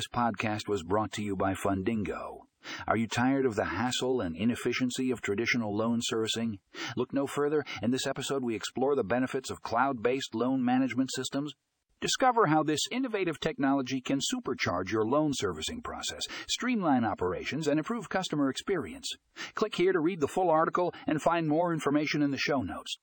This podcast was brought to you by Fundingo. Are you tired of the hassle and inefficiency of traditional loan servicing? Look no further. In this episode, we explore the benefits of cloud-based loan management systems. Discover how this innovative technology can supercharge your loan servicing process, streamline operations, and improve customer experience. Click here to read the full article and find more information in the show notes.